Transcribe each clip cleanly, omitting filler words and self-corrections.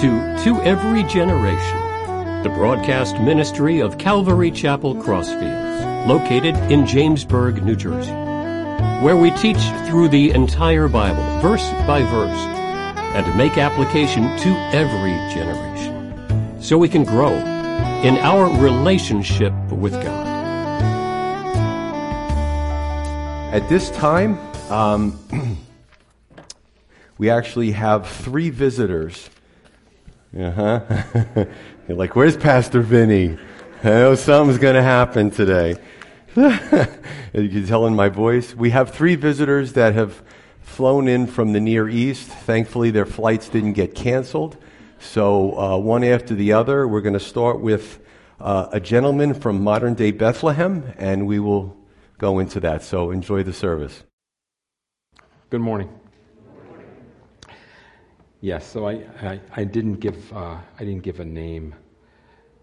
to every generation, the broadcast ministry of Calvary Chapel Crossfields, located in Jamesburg, New Jersey, where we teach through the entire Bible, verse by verse, and make application to every generation, so we can grow in our relationship with God. At this time, we actually have three visitors. You're like, where's Pastor Vinny? I know something's going to happen today. As you can tell in my voice, we have three visitors that have flown in from the Near East. Thankfully, their flights didn't get canceled. So one after the other, we're going to start with a gentleman from modern-day Bethlehem, and we will go into that. So enjoy the service. Good morning. Yes, so I didn't give a name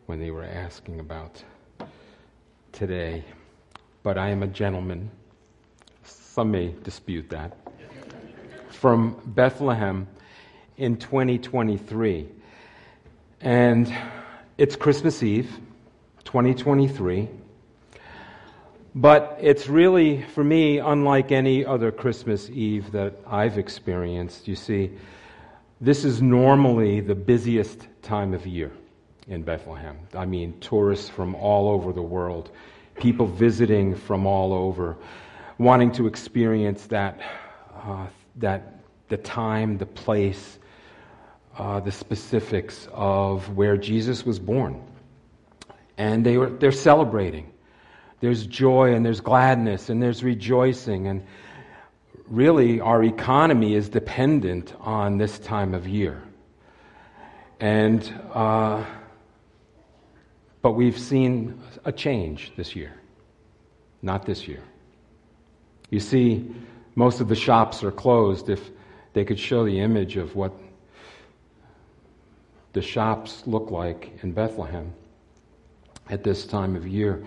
when they were asking about today, but I am a gentleman. Some may dispute that. From Bethlehem in 2023, and it's Christmas Eve, 2023. But it's really, for me, unlike any other Christmas Eve that I've experienced. You see, this is normally the busiest time of year in Bethlehem. I mean, tourists from all over the world, people visiting from all over, wanting to experience that the time, the place, the specifics of where Jesus was born. And they're celebrating. There's joy and there's gladness and there's rejoicing, and really our economy is dependent on this time of year. And but we've seen a change this year. Not this year. You see, most of the shops are closed. If they could show the image of what the shops look like in Bethlehem at this time of year.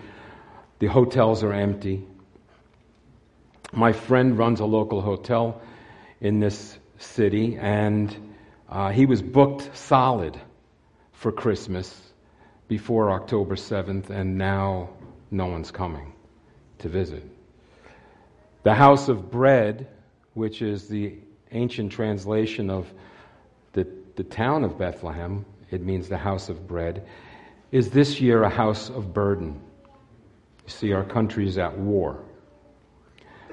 The hotels are empty. My friend runs a local hotel in this city, and he was booked solid for Christmas before October 7th, and now no one's coming to visit. The House of Bread, which is the ancient translation of the town of Bethlehem, it means the House of Bread, is this year a house of burden. You see, our country is at war.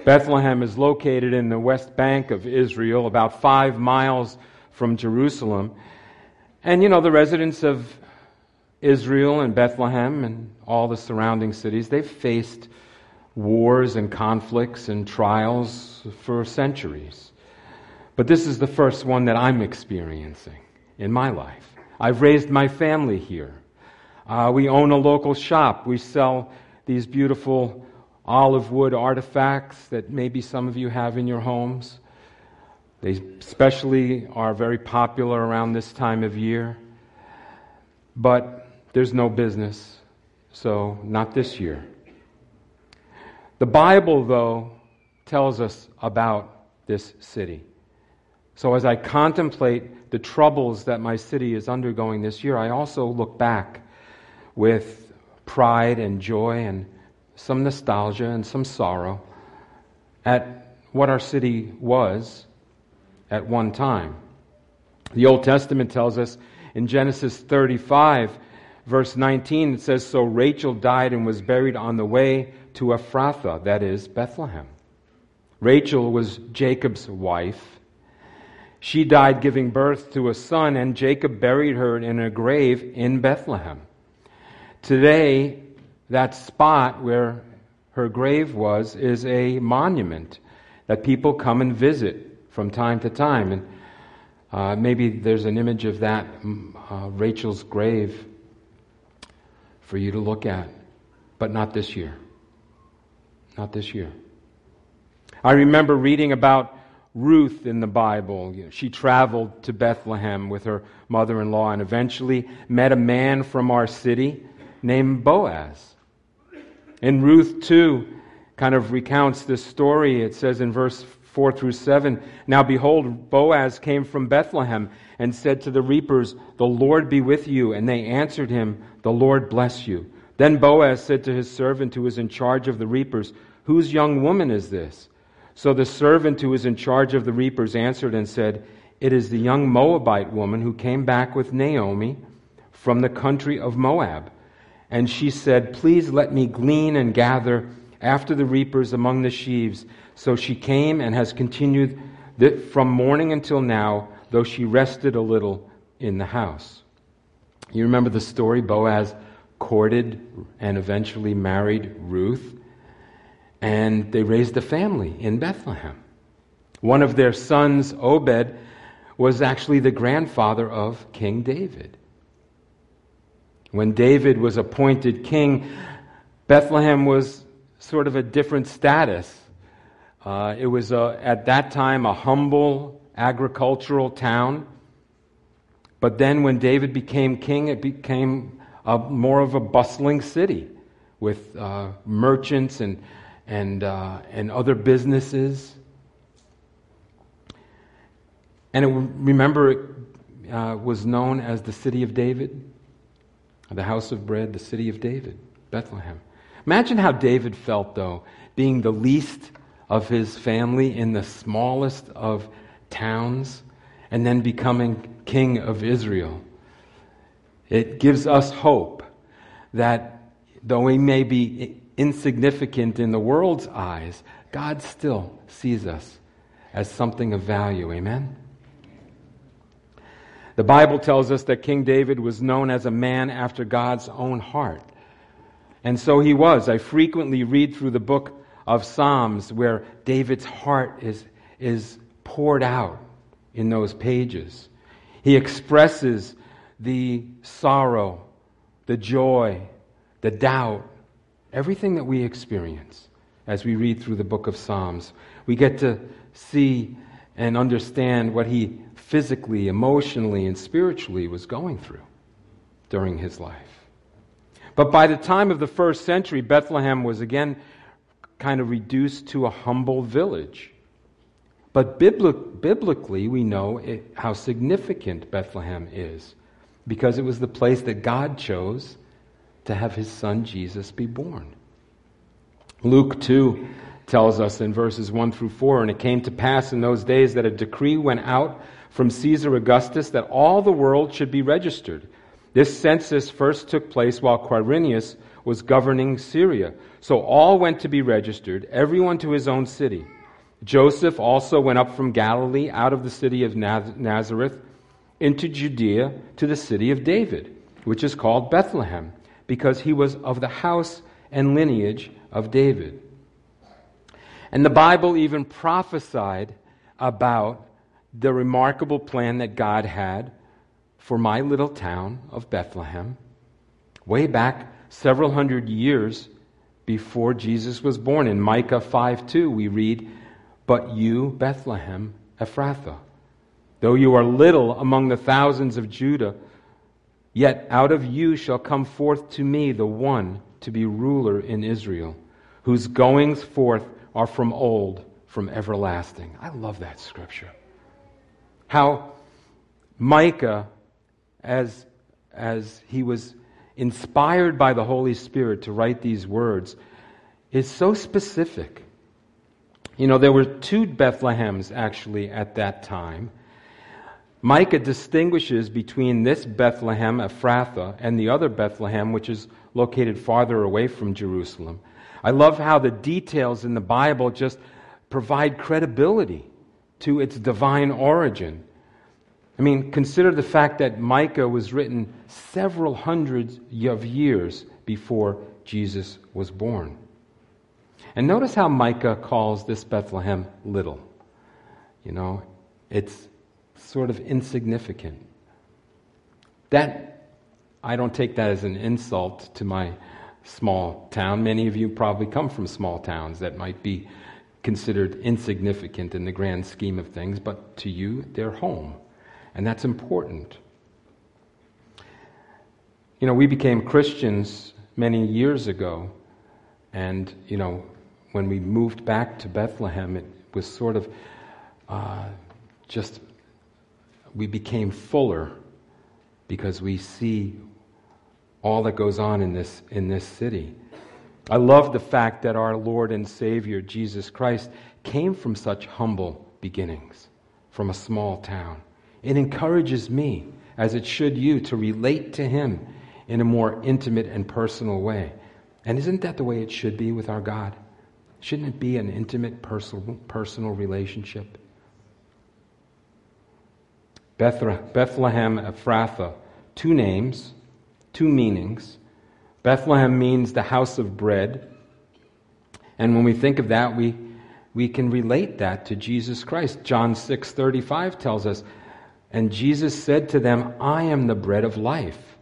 Bethlehem is located in the West Bank of Israel, about 5 miles from Jerusalem. And, you know, the residents of Israel and Bethlehem and all the surrounding cities, they've faced wars and conflicts and trials for centuries. But this is the first one that I'm experiencing in my life. I've raised my family here. We own a local shop. We sell these beautiful olive wood artifacts that maybe some of you have in your homes. They especially are very popular around this time of year. But there's no business, so not this year. The Bible, though, tells us about this city. So as I contemplate the troubles that my city is undergoing this year, I also look back with pride and joy and some nostalgia and some sorrow at what our city was at one time. The Old Testament tells us in Genesis 35, verse 19, it says, "So Rachel died and was buried on the way to Ephrathah," that is, Bethlehem. Rachel was Jacob's wife. She died giving birth to a son, and Jacob buried her in a grave in Bethlehem. Today, that spot where her grave was is a monument that people come and visit from time to time. And maybe there's an image of that, Rachel's grave, for you to look at. But not this year. Not this year. I remember reading about Ruth in the Bible. She traveled to Bethlehem with her mother-in-law and eventually met a man from our city named Boaz. And Ruth, too, kind of recounts this story. It says in verse 4-7. Now behold, Boaz came from Bethlehem and said to the reapers, "The Lord be with you." And they answered him, "The Lord bless you." Then Boaz said to his servant who was in charge of the reapers, "Whose young woman is this?" So the servant who was in charge of the reapers answered and said, "It is the young Moabite woman who came back with Naomi from the country of Moab. And she said, 'Please let me glean and gather after the reapers among the sheaves.' So she came and has continued from morning until now, though she rested a little in the house." You remember the story? Boaz courted and eventually married Ruth, and they raised a family in Bethlehem. One of their sons, Obed, was actually the grandfather of King David. When David was appointed king, Bethlehem was sort of a different status. It was at that time a humble agricultural town. But then when David became king, it became more of a bustling city with merchants and other businesses. And it was known as the city of David, the house of bread, the city of David, Bethlehem. Imagine how David felt, though, being the least of his family in the smallest of towns and then becoming king of Israel. It gives us hope that though we may be insignificant in the world's eyes, God still sees us as something of value. Amen? The Bible tells us that King David was known as a man after God's own heart. And so he was. I frequently read through the book of Psalms where David's heart is poured out in those pages. He expresses the sorrow, the joy, the doubt, everything that we experience as we read through the book of Psalms. We get to see and understand what he physically, emotionally, and spiritually was going through during his life. But by the time of the first century, Bethlehem was again kind of reduced to a humble village. But biblically, we know how significant Bethlehem is, because it was the place that God chose to have his son Jesus be born. Luke 2 tells us in verses 1-4, "And it came to pass in those days that a decree went out from Caesar Augustus that all the world should be registered. This census first took place while Quirinius was governing Syria. So all went to be registered, everyone to his own city. Joseph also went up from Galilee, out of the city of Nazareth, into Judea, to the city of David, which is called Bethlehem, because he was of the house and lineage of David." And the Bible even prophesied about the remarkable plan that God had for my little town of Bethlehem, way back several hundred years before Jesus was born. In Micah 5:2 we read, "But you, Bethlehem Ephrathah, though you are little among the thousands of Judah, yet out of you shall come forth to me the one to be ruler in Israel, whose goings forth are from old, from everlasting." I love that scripture. How Micah, as he was inspired by the Holy Spirit to write these words, is so specific. You know, there were two Bethlehems actually at that time. Micah distinguishes between this Bethlehem Ephrathah and the other Bethlehem, which is located farther away from Jerusalem. I love how the details in the Bible just provide credibility to its divine origin. I mean, consider the fact that Micah was written several hundreds of years before Jesus was born. And notice how Micah calls this Bethlehem little. You know, it's sort of insignificant. I don't take that as an insult to my small town. Many of you probably come from small towns that might be considered insignificant in the grand scheme of things, but to you, they're home. And that's important. You know, we became Christians many years ago, and, you know, when we moved back to Bethlehem, was sort of just, we became fuller because we see all that goes on in this city. I love the fact that our Lord and Savior, Jesus Christ, came from such humble beginnings, from a small town. It encourages me, as it should you, to relate to Him in a more intimate and personal way. And isn't that the way it should be with our God? Shouldn't it be an intimate, personal relationship? Bethlehem Ephrathah, two names, two meanings. Bethlehem means the house of bread. And when we think of that, we can relate that to Jesus Christ. John 6:35 tells us, "And Jesus said to them, I am the bread of life.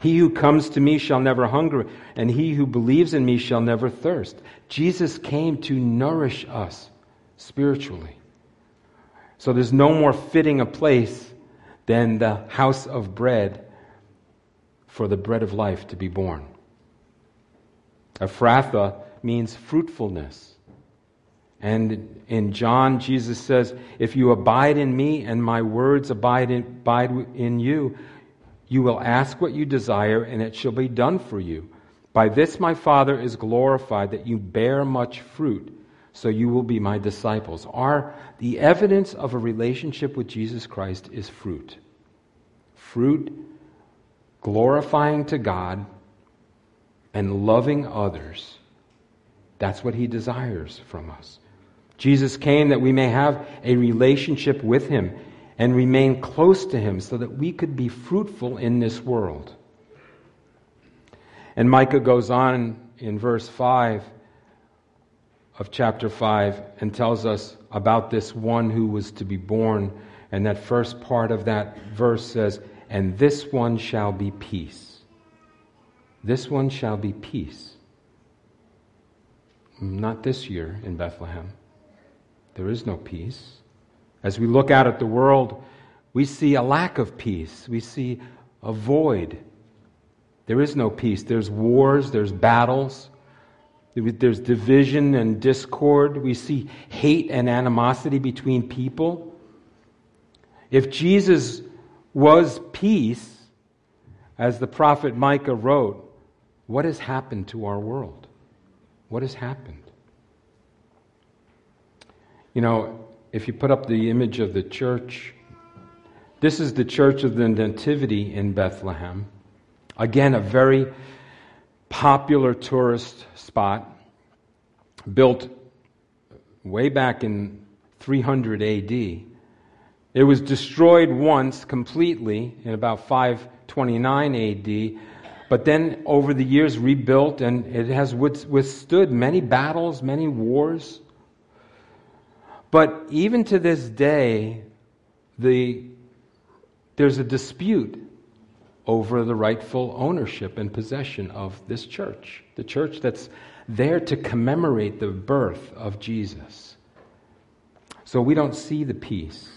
He who comes to me shall never hunger, and he who believes in me shall never thirst." Jesus came to nourish us spiritually. So there's no more fitting a place than the house of bread for the bread of life to be born. Ephrathah means fruitfulness. And in John, Jesus says, "If you abide in me and my words abide in you, you will ask what you desire and it shall be done for you. By this my Father is glorified, that you bear much fruit, so you will be my disciples." The evidence of a relationship with Jesus Christ is fruit. Fruit glorifying to God and loving others. That's what He desires from us. Jesus came that we may have a relationship with Him and remain close to Him so that we could be fruitful in this world. And Micah goes on in verse 5 of chapter 5 and tells us about this one who was to be born. And that first part of that verse says, "And this one shall be peace." This one shall be peace. Not this year in Bethlehem. There is no peace. As we look out at the world, we see a lack of peace. We see a void. There is no peace. There's wars, there's battles, there's division and discord. We see hate and animosity between people. If Jesus was peace, as the prophet Micah wrote, what has happened to our world? What has happened? You know, if you put up the image of the church, this is the Church of the Nativity in Bethlehem. Again, a very popular tourist spot, built way back in 300 AD. It was destroyed once completely in about 529 A.D., but then over the years rebuilt, and it has withstood many battles, many wars. But even to this day, there's a dispute over the rightful ownership and possession of this church, the church that's there to commemorate the birth of Jesus. So we don't see the peace.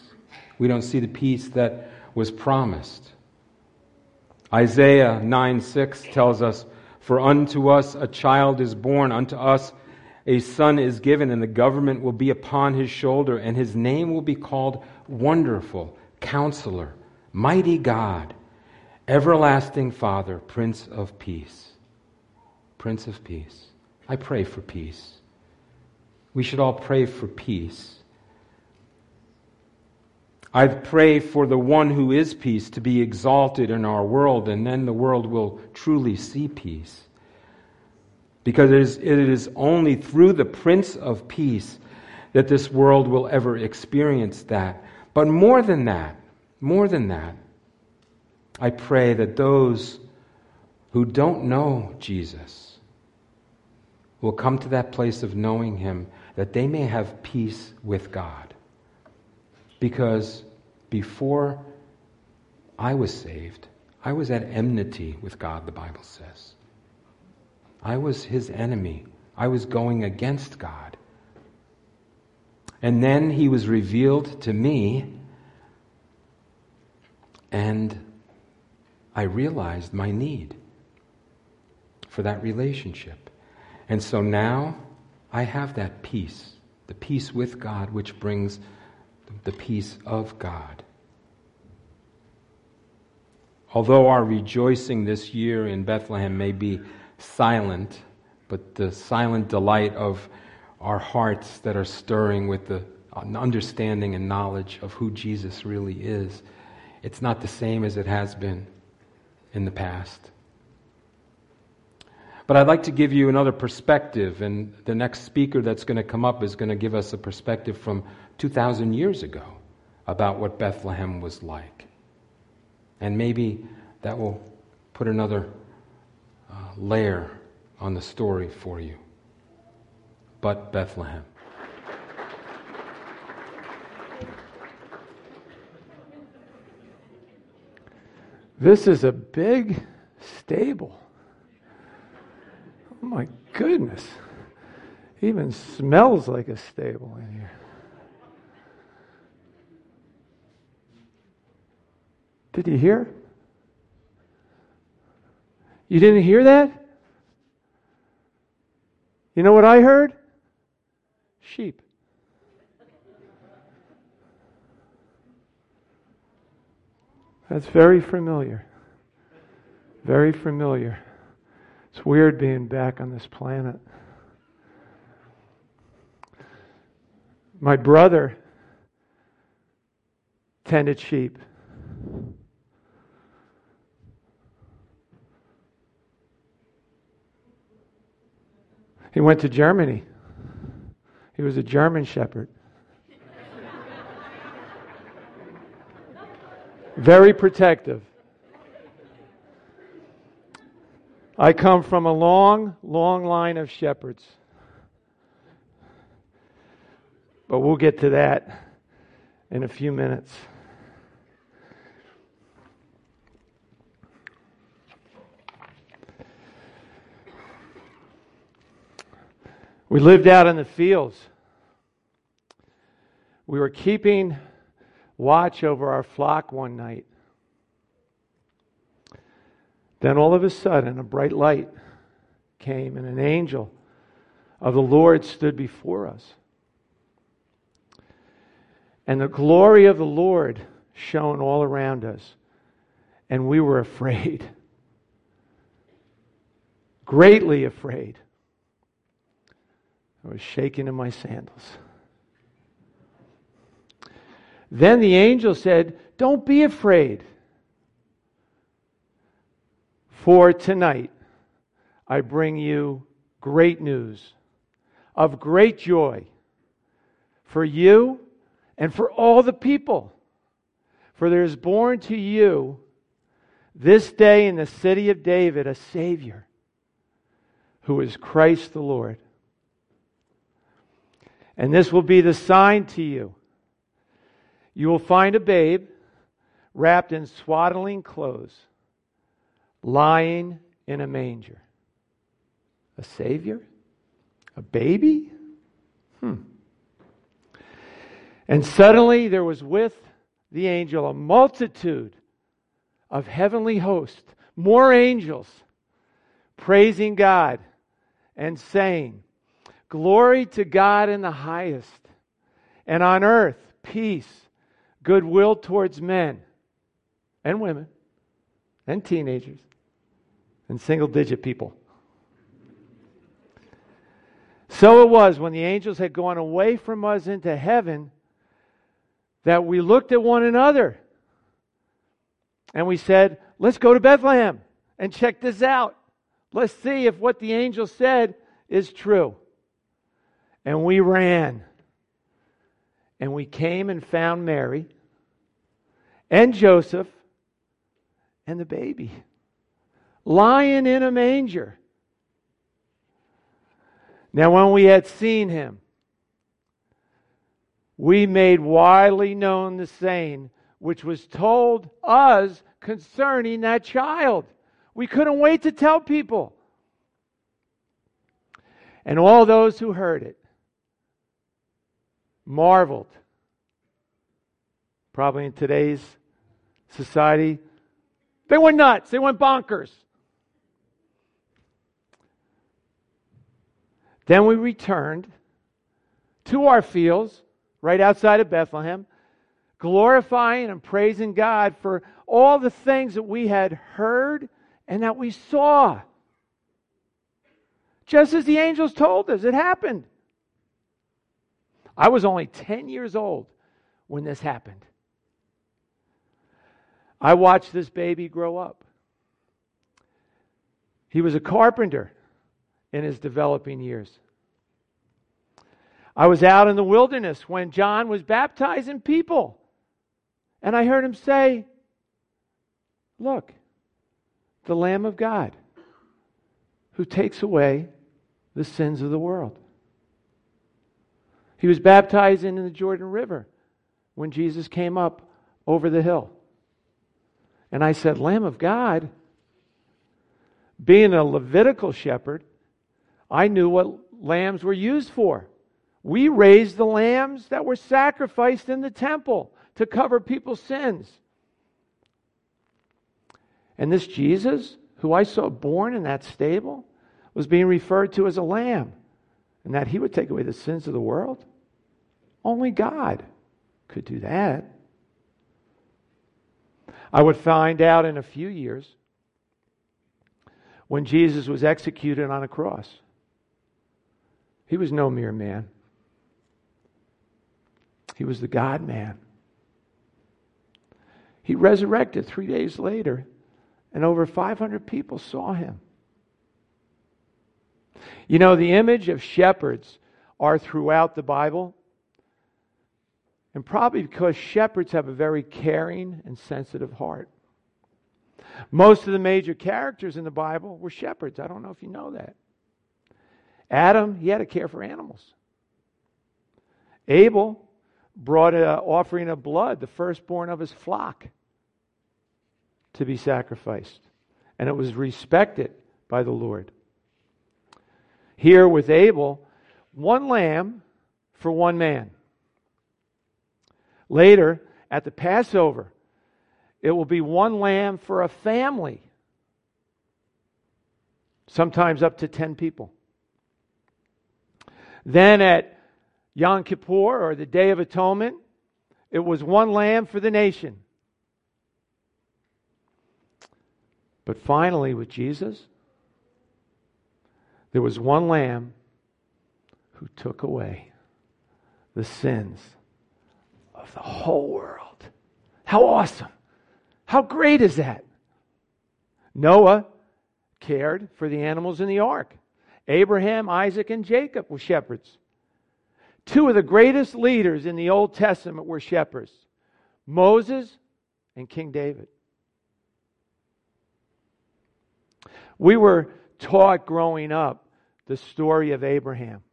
We don't see the peace that was promised. Isaiah 9:6 tells us, "For unto us a child is born, unto us a son is given, and the government will be upon his shoulder, and his name will be called Wonderful, Counselor, Mighty God, Everlasting Father, Prince of Peace." Prince of Peace. I pray for peace. We should all pray for peace. I pray for the one who is peace to be exalted in our world, and then the world will truly see peace. Because it is only through the Prince of Peace that this world will ever experience that. But more than that, I pray that those who don't know Jesus will come to that place of knowing Him, that they may have peace with God. Because before I was saved, I was at enmity with God, the Bible says. I was His enemy. I was going against God. And then He was revealed to me, and I realized my need for that relationship. And so now I have that peace the peace with God which brings the peace of God. Although our rejoicing this year in Bethlehem may be silent, but the silent delight of our hearts that are stirring with the understanding and knowledge of who Jesus really is, it's not the same as it has been in the past. But I'd like to give you another perspective, and the next speaker that's going to come up is going to give us a perspective from 2,000 years ago about what Bethlehem was like. And maybe that will put another layer on the story for you. But Bethlehem. This is a big stable. Oh my goodness. It even smells like a stable in here. Did you hear? You didn't hear that? You know what I heard? Sheep. That's very familiar. Very familiar. It's weird being back on this planet. My brother tended sheep. He went to Germany. He was a German shepherd. Very protective. I come from a long, long line of shepherds. But we'll get to that in a few minutes. We lived out in the fields. We were keeping watch over our flock one night. Then all of a sudden, a bright light came, and an angel of the Lord stood before us. And the glory of the Lord shone all around us, and we were afraid, greatly afraid. I was shaking in my sandals. Then the angel said, "Don't be afraid. For tonight, I bring you great news of great joy for you and for all the people. For there is born to you this day in the city of David a Savior, who is Christ the Lord. And this will be the sign to you. You will find a babe wrapped in swaddling clothes, lying in a manger." A Savior? A baby? And suddenly there was with the angel a multitude of heavenly hosts, more angels, praising God and saying, "Glory to God in the highest, and on earth peace, goodwill towards men and women and teenagers." And single-digit people. So it was when the angels had gone away from us into heaven that we looked at one another and we said, "Let's go to Bethlehem and check this out. Let's see if what the angel said is true." And we ran. And we came and found Mary and Joseph and the baby, lying in a manger. Now, when we had seen him, we made widely known the saying which was told us concerning that child. We couldn't wait to tell people. And all those who heard it marveled. Probably in today's society, they went nuts. They went bonkers. Then we returned to our fields right outside of Bethlehem, glorifying and praising God for all the things that we had heard and that we saw. Just as the angels told us, it happened. I was only 10 years old when this happened. I watched this baby grow up. He was a carpenter in his developing years. I was out in the wilderness when John was baptizing people. And I heard him say, "Look, the Lamb of God who takes away the sins of the world." He was baptized in the Jordan River when Jesus came up over the hill. And I said, "Lamb of God?" Being a Levitical shepherd, I knew what lambs were used for. We raised the lambs that were sacrificed in the temple to cover people's sins. And this Jesus, who I saw born in that stable, was being referred to as a lamb, and that he would take away the sins of the world. Only God could do that. I would find out in a few years when Jesus was executed on a cross. He was no mere man. He was the God-man. He resurrected 3 days later, and over 500 people saw him. You know, the image of shepherds are throughout the Bible, and probably because shepherds have a very caring and sensitive heart. Most of the major characters in the Bible were shepherds. I don't know if you know that. Adam, he had to care for animals. Abel brought an offering of blood, the firstborn of his flock, to be sacrificed. And it was respected by the Lord. Here with Abel, one lamb for one man. Later, at the Passover, it will be one lamb for a family. Sometimes up to 10 people. Then at Yom Kippur, or the Day of Atonement, it was one lamb for the nation. But finally, with Jesus, there was one lamb who took away the sins of the whole world. How awesome! How great is that? Noah cared for the animals in the ark. Abraham, Isaac, and Jacob were shepherds. Two of the greatest leaders in the Old Testament were shepherds, Moses and King David. We were taught growing up the story of Abraham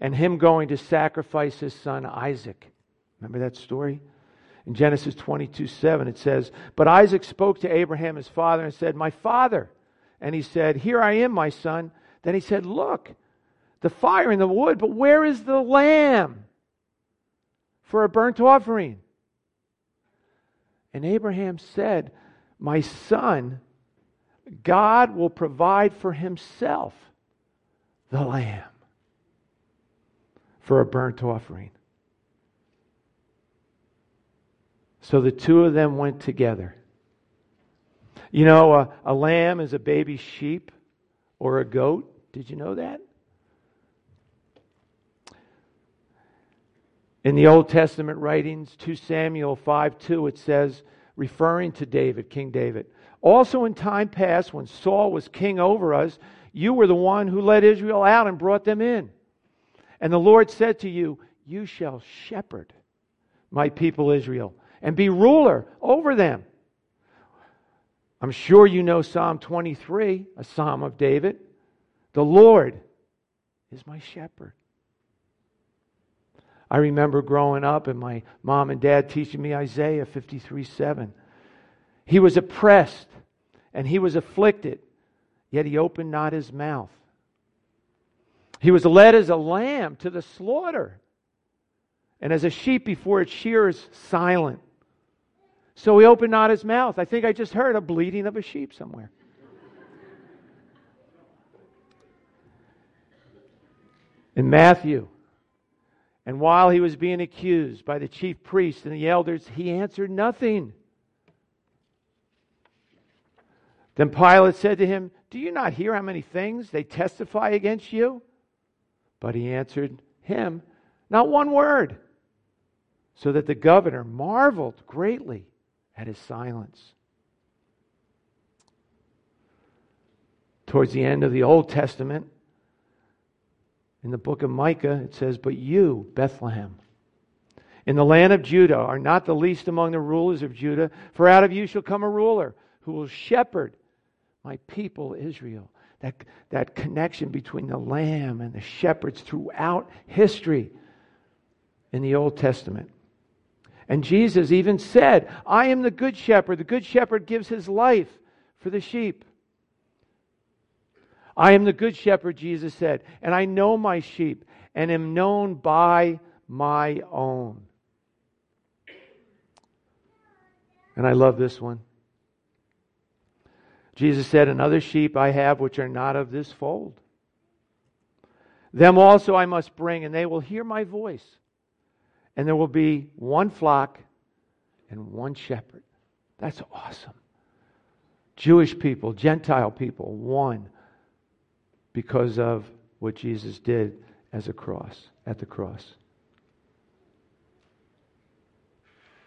and him going to sacrifice his son Isaac. Remember that story? In Genesis 22:7 it says, "But Isaac spoke to Abraham his father and said, 'My father.' And he said, 'Here I am, my son.' Then he said, 'Look, the fire and the wood, but where is the lamb for a burnt offering?' And Abraham said, 'My son, God will provide for himself the lamb for a burnt offering.'" So the two of them went together. You know, a lamb is a baby sheep or a goat. Did you know that? In the Old Testament writings, 2 Samuel 5:2, it says, referring to David, King David, "Also in time past, when Saul was king over us, you were the one who led Israel out and brought them in. And the Lord said to you, you shall shepherd my people Israel and be ruler over them." I'm sure you know Psalm 23, a psalm of David. "The Lord is my shepherd." I remember growing up and my mom and dad teaching me Isaiah 53:7. "He was oppressed and he was afflicted, yet he opened not his mouth. He was led as a lamb to the slaughter, and as a sheep before its shearers silent, so he opened not his mouth." I think I just heard a bleating of a sheep somewhere. In Matthew And while he was being accused by the chief priests and the elders, he answered nothing. Then Pilate said to him, "Do you not hear how many things they testify against you?" But he answered him not one word, so that the governor marveled greatly at his silence. Towards the end of the Old Testament, in the book of Micah, it says, "But you, Bethlehem, in the land of Judah, are not the least among the rulers of Judah, for out of you shall come a ruler who will shepherd my people Israel." That connection between the lamb and the shepherds throughout history in the Old Testament. And Jesus even said, "I am the good shepherd. The good shepherd gives his life for the sheep." "I am the good shepherd," Jesus said, "and I know my sheep and am known by my own." And I love this one. Jesus said, "And other sheep I have which are not of this fold. Them also I must bring, and they will hear my voice. And there will be one flock and one shepherd." That's awesome. Jewish people, Gentile people, one. Because of what Jesus did at the cross.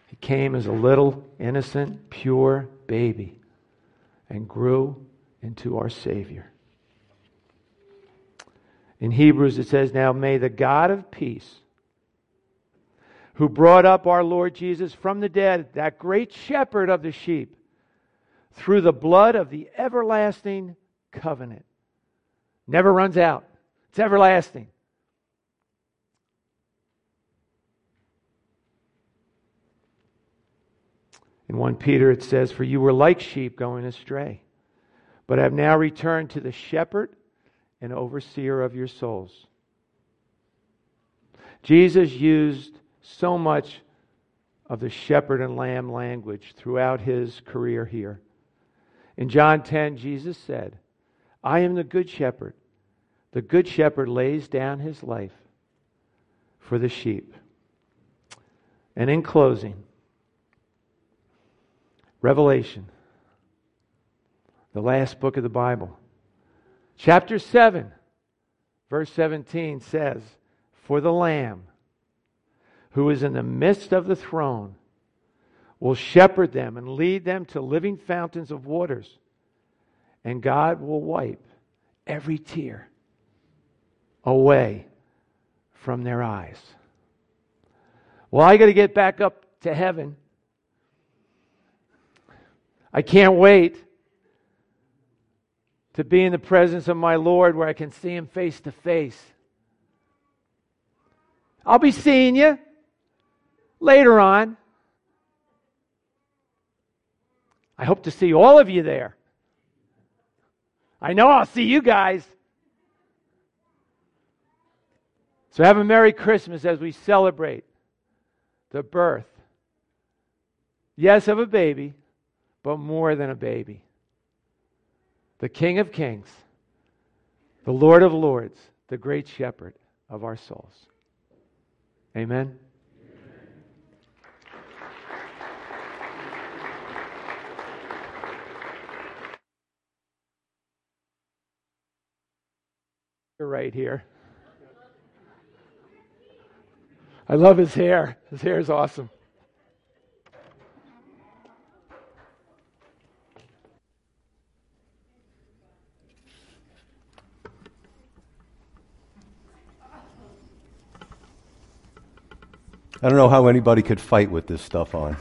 He came as a little, innocent, pure baby and grew into our Savior. In Hebrews it says, "Now may the God of peace, who brought up our Lord Jesus from the dead, that great shepherd of the sheep, through the blood of the everlasting covenant." Never runs out. It's everlasting. In 1 Peter it says, "For you were like sheep going astray, but have now returned to the shepherd and overseer of your souls." Jesus used so much of the shepherd and lamb language throughout his career here. In John 10, Jesus said, "I am the good shepherd. The good shepherd lays down his life for the sheep." And in closing, Revelation, the last book of the Bible, chapter 7, verse 17 says, "For the Lamb who is in the midst of the throne will shepherd them and lead them to living fountains of waters, and God will wipe every tear away from their eyes." Well, I got to get back up to heaven. I can't wait to be in the presence of my Lord where I can see Him face to face. I'll be seeing you later on. I hope to see all of you there. I know I'll see you guys. So have a Merry Christmas as we celebrate the birth, yes, of a baby, but more than a baby. The King of Kings, the Lord of Lords, the great shepherd of our souls. Amen. Right here. I love his hair. His hair is awesome. I don't know how anybody could fight with this stuff on.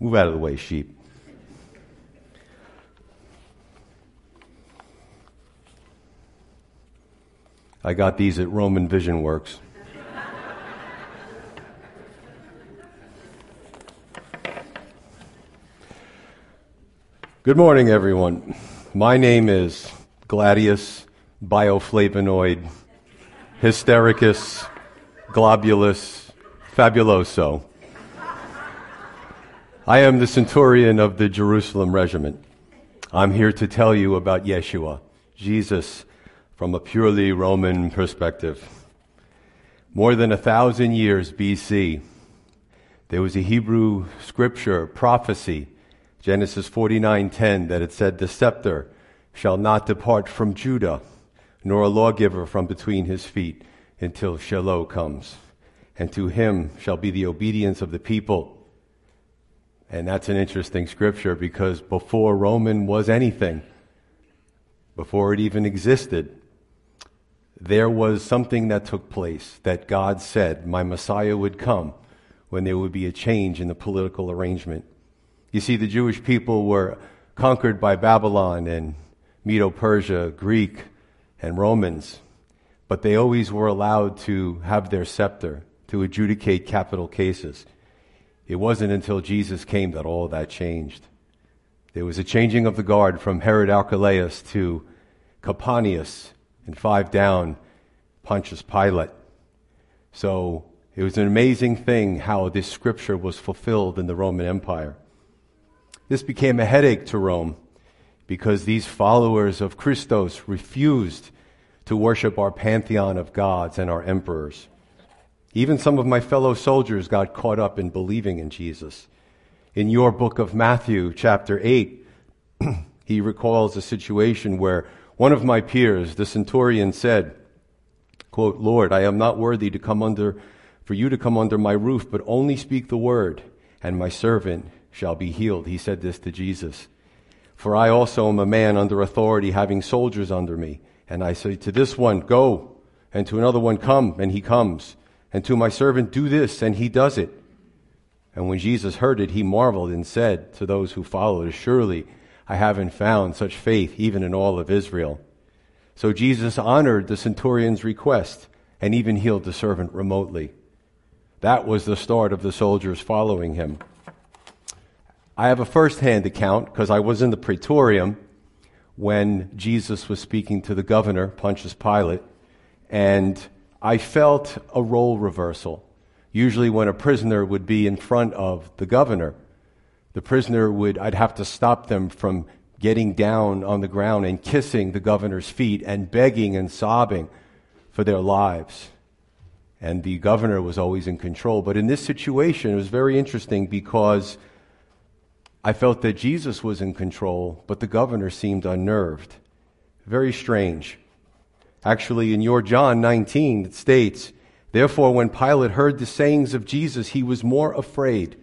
Move out of the way, sheep. I got these at Roman Vision Works. Good morning, everyone. My name is Gladius Bioflavonoid Hystericus Globulus Fabuloso. I am the centurion of the Jerusalem regiment. I'm here to tell you about Yeshua, Jesus, from a purely Roman perspective. More than 1,000 years BC, there was a Hebrew scripture prophecy, Genesis 49:10, that it said, "The scepter shall not depart from Judah, nor a lawgiver from between his feet, until Shiloh comes. And to him shall be the obedience of the people." And that's an interesting scripture, because before Roman was anything, before it even existed, there was something that took place that God said, my Messiah would come when there would be a change in the political arrangement. You see, the Jewish people were conquered by Babylon and Medo-Persia, Greek and Romans, but they always were allowed to have their scepter to adjudicate capital cases. It wasn't until Jesus came that all that changed. There was a changing of the guard from Herod Archelaus to Coponius, and 5 down, Pontius Pilate. So it was an amazing thing how this scripture was fulfilled in the Roman Empire. This became a headache to Rome because these followers of Christos refused to worship our pantheon of gods and our emperors. Even some of my fellow soldiers got caught up in believing in Jesus. In your book of Matthew, chapter 8, he recalls a situation where one of my peers, the centurion, said, quote, "Lord, I am not worthy for you to come under my roof, but only speak the word, and my servant shall be healed." He said this to Jesus. "For I also am a man under authority, having soldiers under me. And I say to this one, go, and to another one, come, and he comes. And to my servant, do this, and he does it." And when Jesus heard it, he marveled and said to those who followed, "Surely I haven't found such faith even in all of Israel." So Jesus honored the centurion's request and even healed the servant remotely. That was the start of the soldiers following him. I have a first-hand account because I was in the praetorium when Jesus was speaking to the governor, Pontius Pilate, and I felt a role reversal. Usually when a prisoner would be in front of the governor, the prisoner I'd have to stop them from getting down on the ground and kissing the governor's feet and begging and sobbing for their lives. And the governor was always in control. But in this situation, it was very interesting because I felt that Jesus was in control, but the governor seemed unnerved. Very strange. Actually, in your John 19, it states, "Therefore, when Pilate heard the sayings of Jesus, he was more afraid.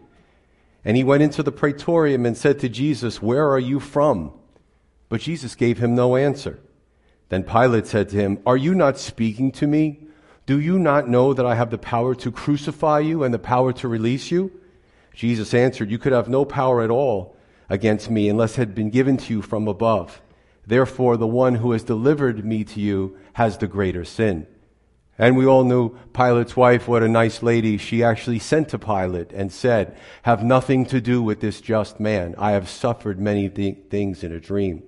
And he went into the praetorium and said to Jesus, 'Where are you from?' But Jesus gave him no answer. Then Pilate said to him, 'Are you not speaking to me? Do you not know that I have the power to crucify you and the power to release you?' Jesus answered, 'You could have no power at all against me unless it had been given to you from above. Therefore, the one who has delivered me to you has the greater sin.'" And we all knew Pilate's wife, what a nice lady. She actually sent to Pilate and said, "Have nothing to do with this just man. I have suffered many things in a dream."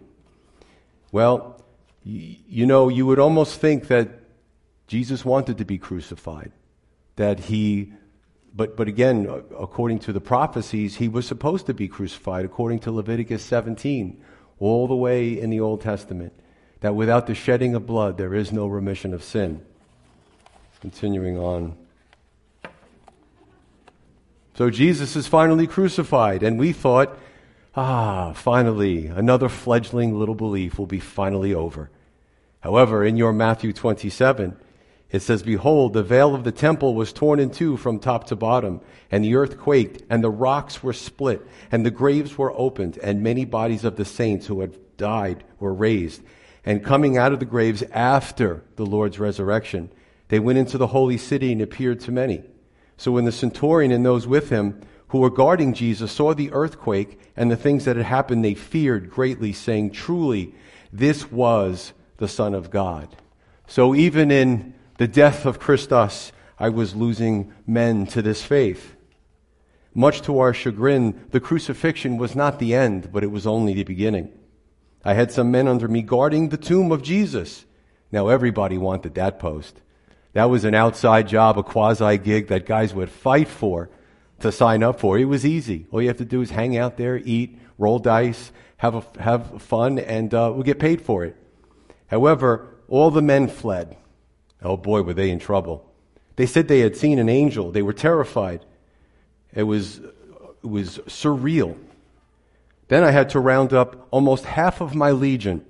Well, you know, you would almost think that Jesus wanted to be crucified, that but again, according to the prophecies, he was supposed to be crucified according to Leviticus 17. All the way in the Old Testament, that without the shedding of blood, there is no remission of sin. Continuing on. So Jesus is finally crucified, and we thought, finally, another fledgling little belief will be finally over. However, in your Matthew 27, it says, "Behold, the veil of the temple was torn in two from top to bottom, and the earth quaked, and the rocks were split, and the graves were opened, and many bodies of the saints who had died were raised. And coming out of the graves after the Lord's resurrection, they went into the holy city and appeared to many. So when the centurion and those with him who were guarding Jesus saw the earthquake and the things that had happened, they feared greatly, saying, 'Truly, this was the Son of God.'" So even in the death of Christos, I was losing men to this faith. Much to our chagrin, the crucifixion was not the end, but it was only the beginning. I had some men under me guarding the tomb of Jesus. Now everybody wanted that post. That was an outside job, a quasi-gig that guys would fight for. to sign up for. It was easy. All you have to do is hang out there, eat, roll dice, have fun, and we'll get paid for it. However, all the men fled. Oh boy, were they in trouble. They said they had seen an angel. They were terrified. It was surreal. Then I had to round up almost half of my legion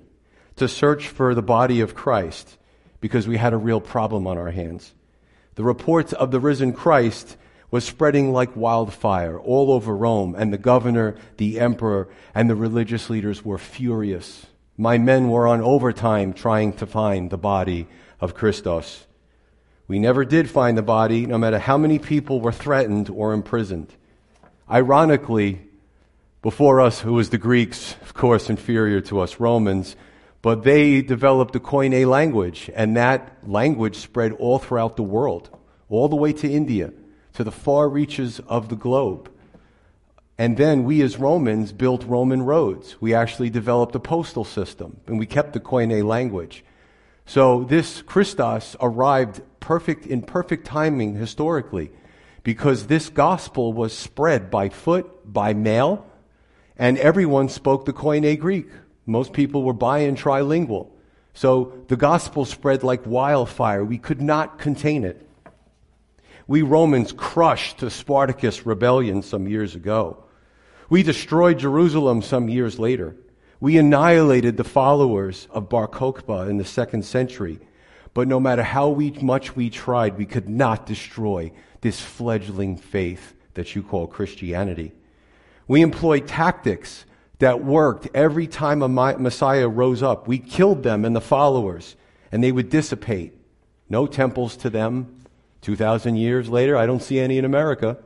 to search for the body of Christ, because we had a real problem on our hands. The reports of the risen Christ was spreading like wildfire all over Rome, and the governor, the emperor, and the religious leaders were furious. My men were on overtime trying to find the body of Christos. We never did find the body, no matter how many people were threatened or imprisoned. Ironically, before us, who was the Greeks, of course, inferior to us Romans, but they developed the Koine language, and that language spread all throughout the world, all the way to India, to the far reaches of the globe. And then we as Romans built Roman roads. We actually developed a postal system, and we kept the Koine language. So this Christos arrived in perfect timing historically, because this gospel was spread by foot, by mail, and everyone spoke the Koine Greek. Most people were bi and trilingual. So the gospel spread like wildfire. We could not contain it. We Romans crushed the Spartacus rebellion some years ago. We destroyed Jerusalem some years later. We annihilated the followers of Bar Kokhba in the 2nd century. But no matter how much we tried, we could not destroy this fledgling faith that you call Christianity. We employed tactics that worked every time a Messiah rose up. We killed them and the followers, and they would dissipate. No temples to them. 2,000 years later, I don't see any in America,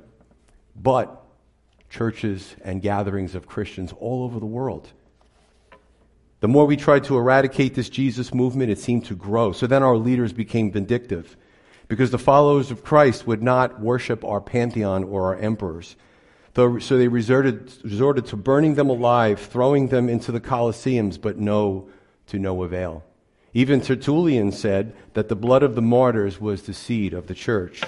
but churches and gatherings of Christians all over the world. The more we tried to eradicate this Jesus movement, it seemed to grow. So then our leaders became vindictive, because the followers of Christ would not worship our pantheon or our emperors. So they resorted to burning them alive, throwing them into the Colosseums, but to no avail. Even Tertullian said that the blood of the martyrs was the seed of the church.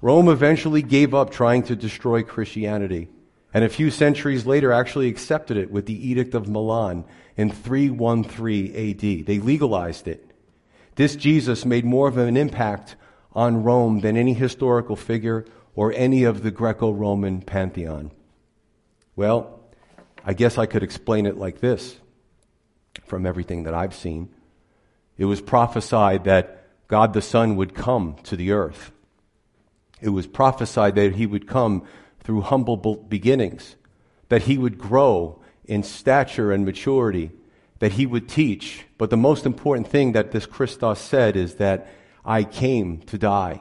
Rome eventually gave up trying to destroy Christianity, and a few centuries later actually accepted it with the Edict of Milan in 313 AD. They legalized it. This Jesus made more of an impact on Rome than any historical figure or any of the Greco-Roman pantheon. Well, I guess I could explain it like this from everything that I've seen. It was prophesied that God the Son would come to the earth. It was prophesied that he would come through humble beginnings, that he would grow in stature and maturity, that he would teach. But the most important thing that this Christos said is that I came to die.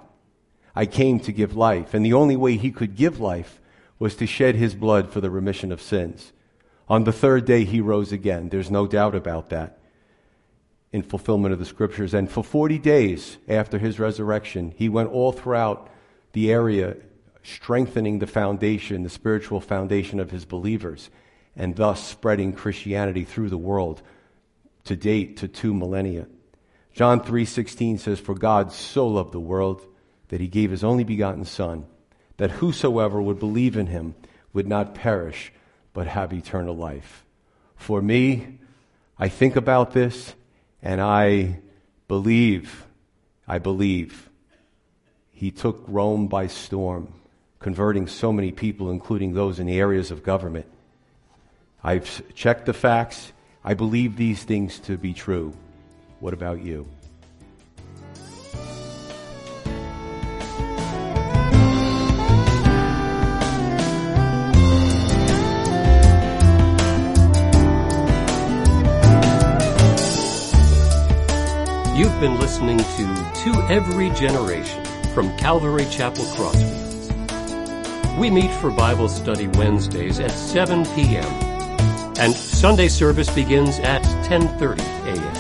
I came to give life, and the only way he could give life was to shed his blood for the remission of sins. On the third day he rose again. There's no doubt about that, in fulfillment of the scriptures. And for 40 days after his resurrection, he went all throughout the area, strengthening the foundation, the spiritual foundation of his believers, and thus spreading Christianity through the world to date to 2 millennia. John 3:16 says, "For God so loved the world that he gave his only begotten Son, that whosoever would believe in him would not perish, but have eternal life." For me, I think about this, and I believe. He took Rome by storm, converting so many people, including those in the areas of government. I've checked the facts. I believe these things to be true. What about you? You've been listening to Every Generation from Calvary Chapel Crossfields. We meet for Bible study Wednesdays at 7 p.m. and Sunday service begins at 10:30 a.m.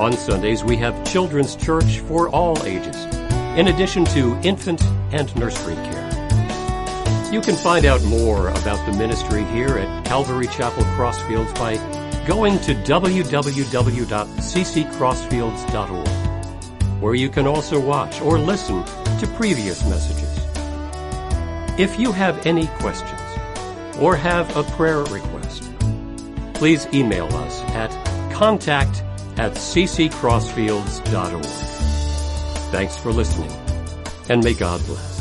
On Sundays we have children's church for all ages, in addition to infant and nursery care. You can find out more about the ministry here at Calvary Chapel Crossfields by going to www.cccrossfields.org, where you can also watch or listen to previous messages, If you have any questions or have a prayer request, please email us at contact@cccrossfields.org. Thanks for listening, and may God bless.